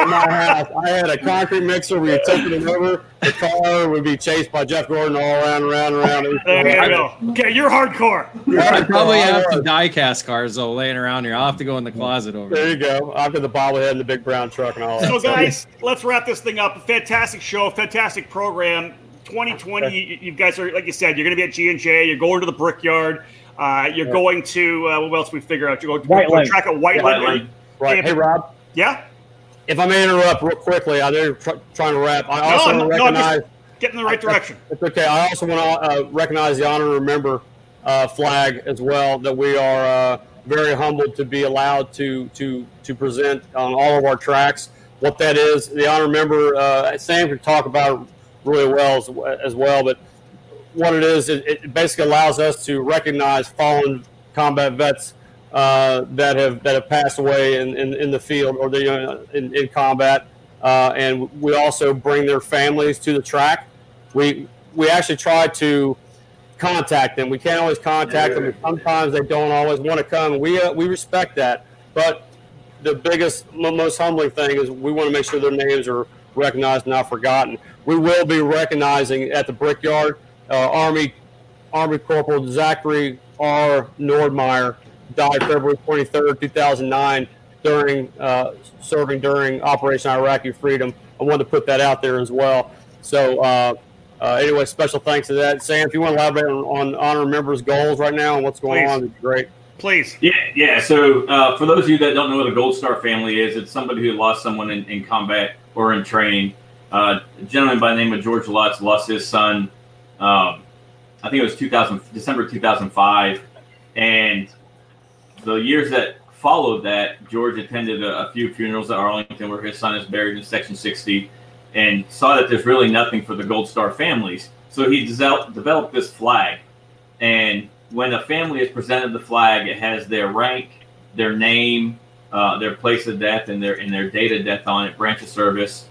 in my house. I had a concrete mixer. We were taking it over. The car would be chased by Jeff Gordon all around. Okay, you're hardcore. I probably have some die-cast cars though laying around here. I'll have to go in the closet over there. There you go. I've got the bobblehead and the big brown truck and all that. So guys, let's wrap this thing up. A fantastic show, fantastic program. 2020, you guys are, like you said, you're going to be at G&J. You're going to the Brickyard. You're going to, what else we figure out? You're going to track at White Lake. Right. Hey, Rob. Yeah? If I may interrupt real quickly, I do trying to wrap. I also want to recognize. Get in the right direction. It's okay. I also want to recognize the honor and remember flag as well, that we are very humbled to be allowed to present on all of our tracks. What that is, the honor and remember, Sam can talk about it really well as well. But what it is, it basically allows us to recognize fallen combat vets that have passed away in the field or in combat, and we also bring their families to the track. We actually try to contact them. We can't always contact them. Sometimes they don't always want to come. We respect that, but the biggest, most humbling thing is we want to make sure their names are recognized, not forgotten. We will be recognizing at the Brickyard Army Corporal Zachary R. Nordmeyer. Died February 23rd, 2009, serving during Operation Iraqi Freedom. I wanted to put that out there as well. So anyway, special thanks to that. Sam, if you want to elaborate on honor members' goals right now and what's going on, it'd be great. Please. Yeah. So for those of you that don't know what a Gold Star family is, it's somebody who lost someone in combat or in training. A gentleman by the name of George Lutz lost his son, I think it was December 2005, and the years that followed that, George attended a few funerals at Arlington where his son is buried in Section 60, and saw that there's really nothing for the Gold Star families. So he developed this flag. And when a family is presented the flag, it has their rank, their name, their place of death, and their date of death on it, branch of service.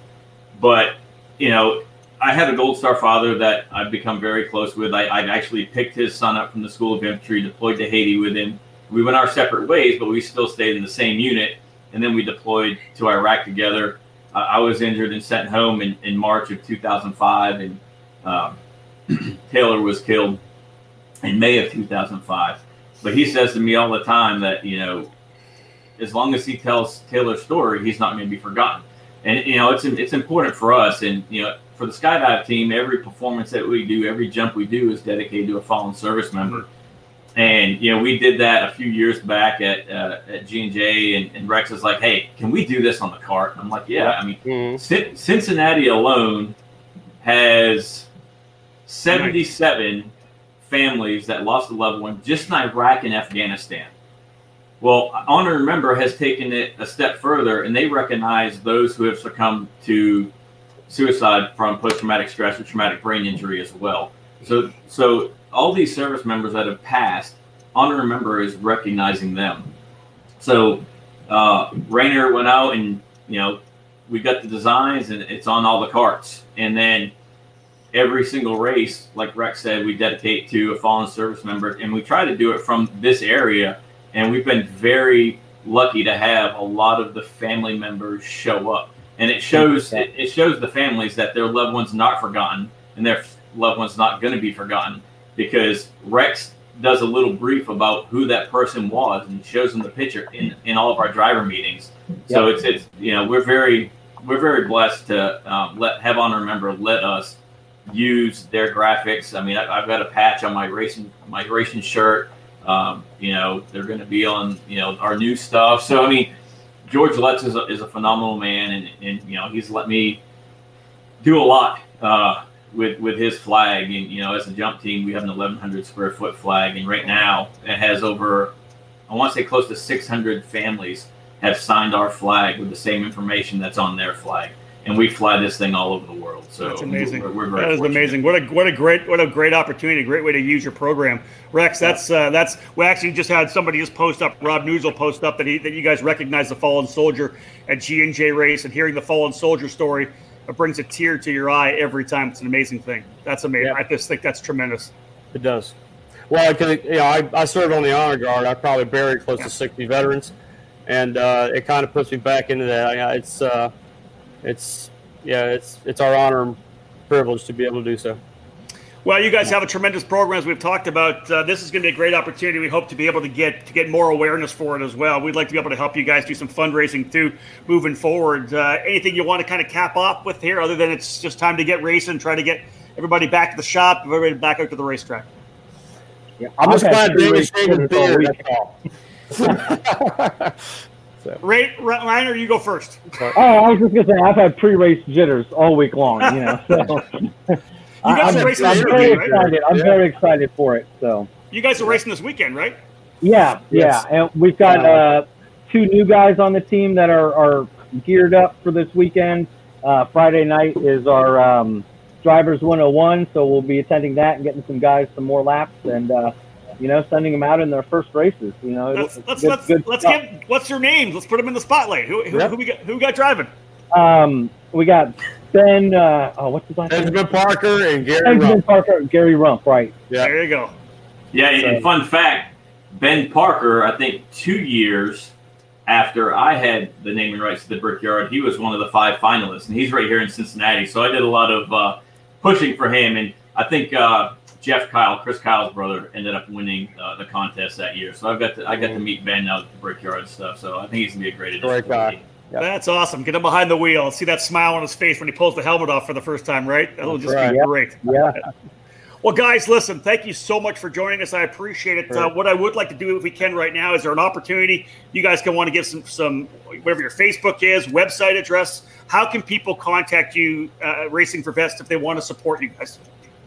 But, you know, I had a Gold Star father that I've become very close with. I've actually picked his son up from the School of Infantry, deployed to Haiti with him. We went our separate ways, but we still stayed in the same unit, and then we deployed to Iraq together. I was injured and sent home in March of 2005, and Taylor was killed in May of 2005. But he says to me all the time that, you know, as long as he tells Taylor's story, he's not going to be forgotten. And, you know, it's important for us. And, you know, for the skydive team, every performance that we do, every jump we do is dedicated to a fallen service member. And, you know, we did that a few years back at G&J, and Rex was like, hey, can we do this on the cart? And I'm like, yeah. I mean, Cincinnati alone has 77 families that lost a loved one just in Iraq and Afghanistan. Well, Honor and Remember has taken it a step further, and they recognize those who have succumbed to suicide from post-traumatic stress or traumatic brain injury as well. So all these service members that have passed, Honor and Remember is recognizing them. So Rainer went out and, you know, we got the designs and it's on all the carts. And then every single race, like Rex said, we dedicate to a fallen service member, and we try to do it from this area. And we've been very lucky to have a lot of the family members show up, and it shows the families that their loved one's not forgotten and their loved one's not going to be forgotten, because Rex does a little brief about who that person was and shows them the picture in all of our driver meetings. So it's you know, we're very blessed to let Heaven on Remember let us use their graphics. I mean, I've got a patch on my racing shirt. You know, they're going to be on, you know, our new stuff. So I mean, George Lutz is a phenomenal man, and you know, he's let me do a lot with his flag. And you know, as a jump team, we have an 1100 square foot flag, and right now it has over, I want to say close to 600 families have signed our flag with the same information that's on their flag. And we fly this thing all over the world. So that's amazing. We're that is fortunate. Amazing. What a great opportunity. A great way to use your program, Rex. That's we actually just had somebody just post up. Rob Newsel post up that you guys recognize the fallen soldier at G&J race, and hearing the fallen soldier story, it brings a tear to your eye every time. It's an amazing thing. That's amazing. Yeah. I just think that's tremendous. It does. Well, I served on the honor guard. I probably buried close to 60 veterans, and it kind of puts me back into that. It's our honor and privilege to be able to do so. Well, you guys have a tremendous program, as we've talked about. This is going to be a great opportunity. We hope to be able to get more awareness for it as well. We'd like to be able to help you guys do some fundraising too, moving forward. Anything you want to kind of cap off with here, other than it's just time to get racing, try to get everybody back to the shop, everybody back out to the racetrack. Yeah, I'm just glad David's drinking beer. So. Reiner, you go first. Oh, I was just gonna say I've had pre-race jitters all week long. You know, so I'm very excited. I'm very excited for it. So you guys are racing this weekend, right? Yeah. And we've got two new guys on the team that are geared up for this weekend. Friday night is our drivers 101, so we'll be attending that and getting some guys some more laps and. You know, sending them out in their first races. You know, let's what's their names? Let's put them in the spotlight. Who we got driving? We got Ben. What's his last name? Benjamin Parker and Gary. Rump, right? Yeah, there you go. Yeah, and fun fact: Ben Parker, I think 2 years after I had the naming rights to the Brickyard, he was one of the 5 finalists, and he's right here in Cincinnati. So I did a lot of pushing for him, and I think. Jeff Kyle, Chris Kyle's brother, ended up winning the contest that year. So I got to meet Ben now at the Brickyard and stuff. So I think he's gonna be a great addition. Great guy. Yep. That's awesome. Get him behind the wheel. See that smile on his face when he pulls the helmet off for the first time, right? That'll be great. Yeah. Well, guys, listen, thank you so much for joining us. I appreciate it. What I would like to do, if we can right now, is there an opportunity? You guys can want to give some whatever your Facebook is, website address. How can people contact you, Racing for Vets, if they want to support you guys?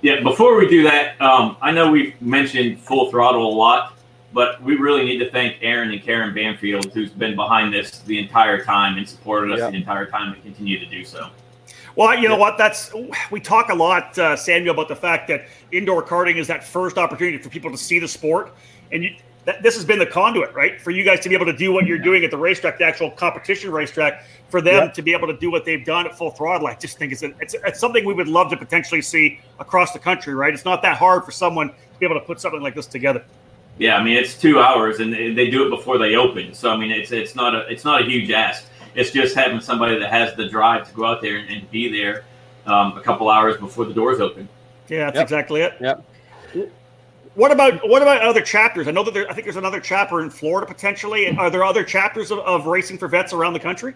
Yeah, before we do that, I know we've mentioned Full Throttle a lot, but we really need to thank Aaron and Karen Banfield, who's been behind this the entire time and supported us the entire time and continue to do so. Well, you know what? We talk a lot, Samuel, about the fact that indoor karting is that first opportunity for people to see the sport. And this has been the conduit, right? For you guys to be able to do what you're doing at the racetrack, the actual competition racetrack, for them to be able to do what they've done at Full Throttle. I just think it's something we would love to potentially see across the country, right? It's not that hard for someone to be able to put something like this together. Yeah, I mean, it's 2 hours, and they do it before they open. So, I mean, it's not a huge ask. It's just having somebody that has the drive to go out there and be there a couple hours before the doors open. Yeah, that's exactly it. Yep. What about other chapters? I know that I think there's another chapter in Florida potentially. Are there other chapters of Racing for Vets around the country?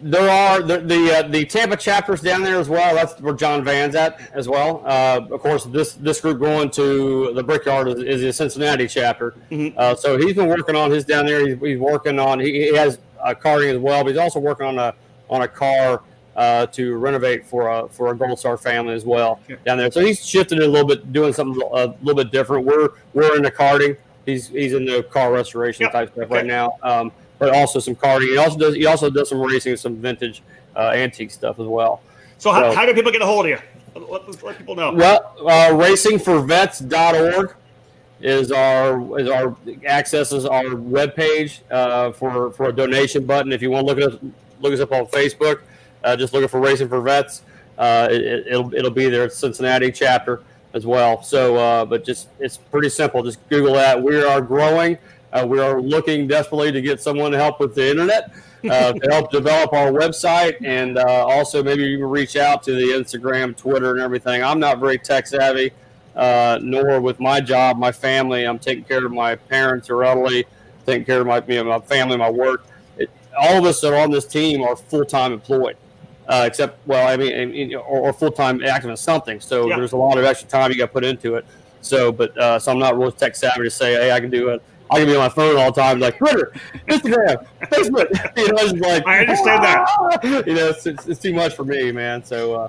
There are the Tampa chapters down there as well. That's where John Van's at as well. Of course, this group going to the Brickyard is the Cincinnati chapter. Mm-hmm. So he's been working on his down there. He's working on he has karting as well, but he's also working on a car. To renovate for a Gold Star family as well down there. So he's shifted a little bit, doing something a little bit different. We're into karting. He's into car restoration type stuff right now, but also some karting. He also does some racing, some vintage antique stuff as well. So how do people get a hold of you? Let people know. Well, racingforvets.org accesses our webpage for a donation button. If you want to look at us, look us up on Facebook. Just looking for Racing for Vets. It'll be there. It's Cincinnati chapter as well. So, but just it's pretty simple. Just Google that. We are growing. We are looking desperately to get someone to help with the internet, to help develop our website, and also maybe you can reach out to the Instagram, Twitter, and everything. I'm not very tech savvy, nor with my job, my family. I'm taking care of my parents who are elderly, taking care of my family, my work. All of us that are on this team are full-time employed, or full-time active in something. So yeah. There's a lot of extra time you got to put into it. So, but I'm not real tech savvy to say, hey, I can do it. I can be on my phone all the time, like Twitter, Instagram, Facebook. It's like, I understand that. It's too much for me, man. So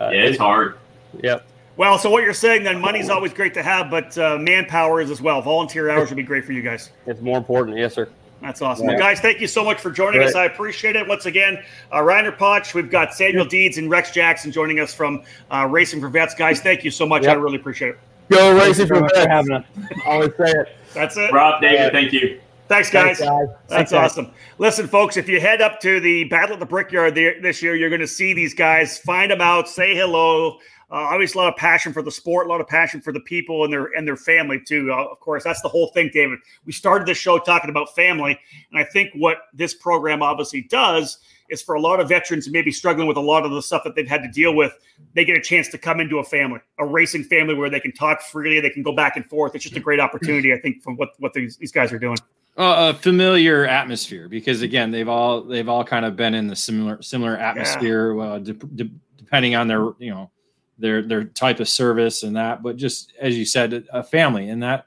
it's hard. Yep. Well, so what you're saying then, money's always great to have, but manpower is as well. Volunteer hours would be great for you guys. It's more important. Yes, sir. That's awesome. Yeah. Well, guys, thank you so much for joining us. I appreciate it. Once again, Reiner Potch, we've got Samuel Deeds and Rex Jackson joining us from Racing for Vets. Guys, thank you so much. Yep. I really appreciate it. Go Racing for Vets. Having us. I always say it. That's it. Rob, David, thank you. Thanks, guys. That's awesome. Listen, folks, if you head up to the Battle at the Brickyard this year, you're going to see these guys. Find them out. Say hello. Obviously, a lot of passion for the sport, a lot of passion for the people and their family, too. Of course, that's the whole thing, David. We started this show talking about family, and I think what this program obviously does is for a lot of veterans who may be struggling with a lot of the stuff that they've had to deal with, they get a chance to come into a family, a racing family where they can talk freely, they can go back and forth. It's just a great opportunity, I think, for what these guys are doing. A familiar atmosphere, because again, they've all kind of been in the similar atmosphere, depending on their their type of service and that. But just as you said, a family, and that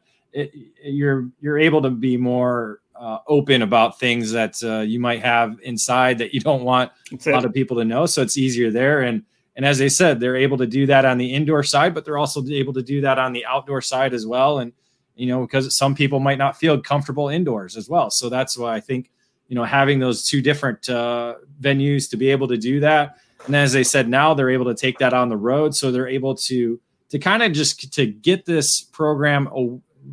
you're able to be more open about things that you might have inside that you don't want a lot of people to know. So it's easier there. And as they said, they're able to do that on the indoor side, but they're also able to do that on the outdoor side as well. And, because some people might not feel comfortable indoors as well. So that's why I think, having those two different venues to be able to do that. And as they said, now they're able to take that on the road. So they're able to kind of just to get this program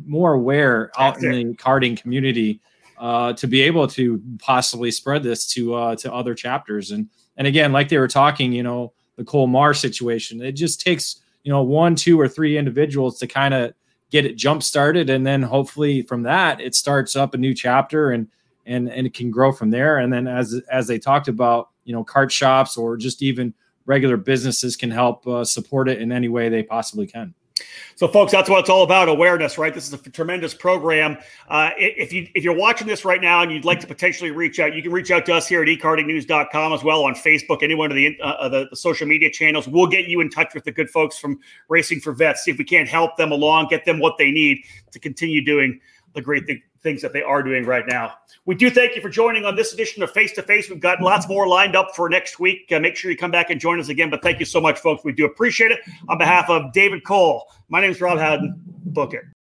more aware out in the karting community, to be able to possibly spread this to other chapters. And again, like they were talking, the Cole Marr situation, it just takes, one, two, or three individuals to kind of get it jump started. And then hopefully from that, it starts up a new chapter and it can grow from there. And then as they talked about, kart shops or just even regular businesses can help support it in any way they possibly can. So, folks, that's what it's all about, awareness, right? This is a tremendous program. If you're watching this right now and you'd like to potentially reach out, you can reach out to us here at eKartingNews.com as well on Facebook, any one of the social media channels. We'll get you in touch with the good folks from Racing for Vets, see if we can't help them along, get them what they need to continue doing the great things that they are doing right now. We do thank you for joining on this edition of Face to Face. We've got lots more lined up for next week. Make sure you come back and join us again. But thank you so much, folks. We do appreciate it. On behalf of David Cole, my name is Rob Howden. Book it.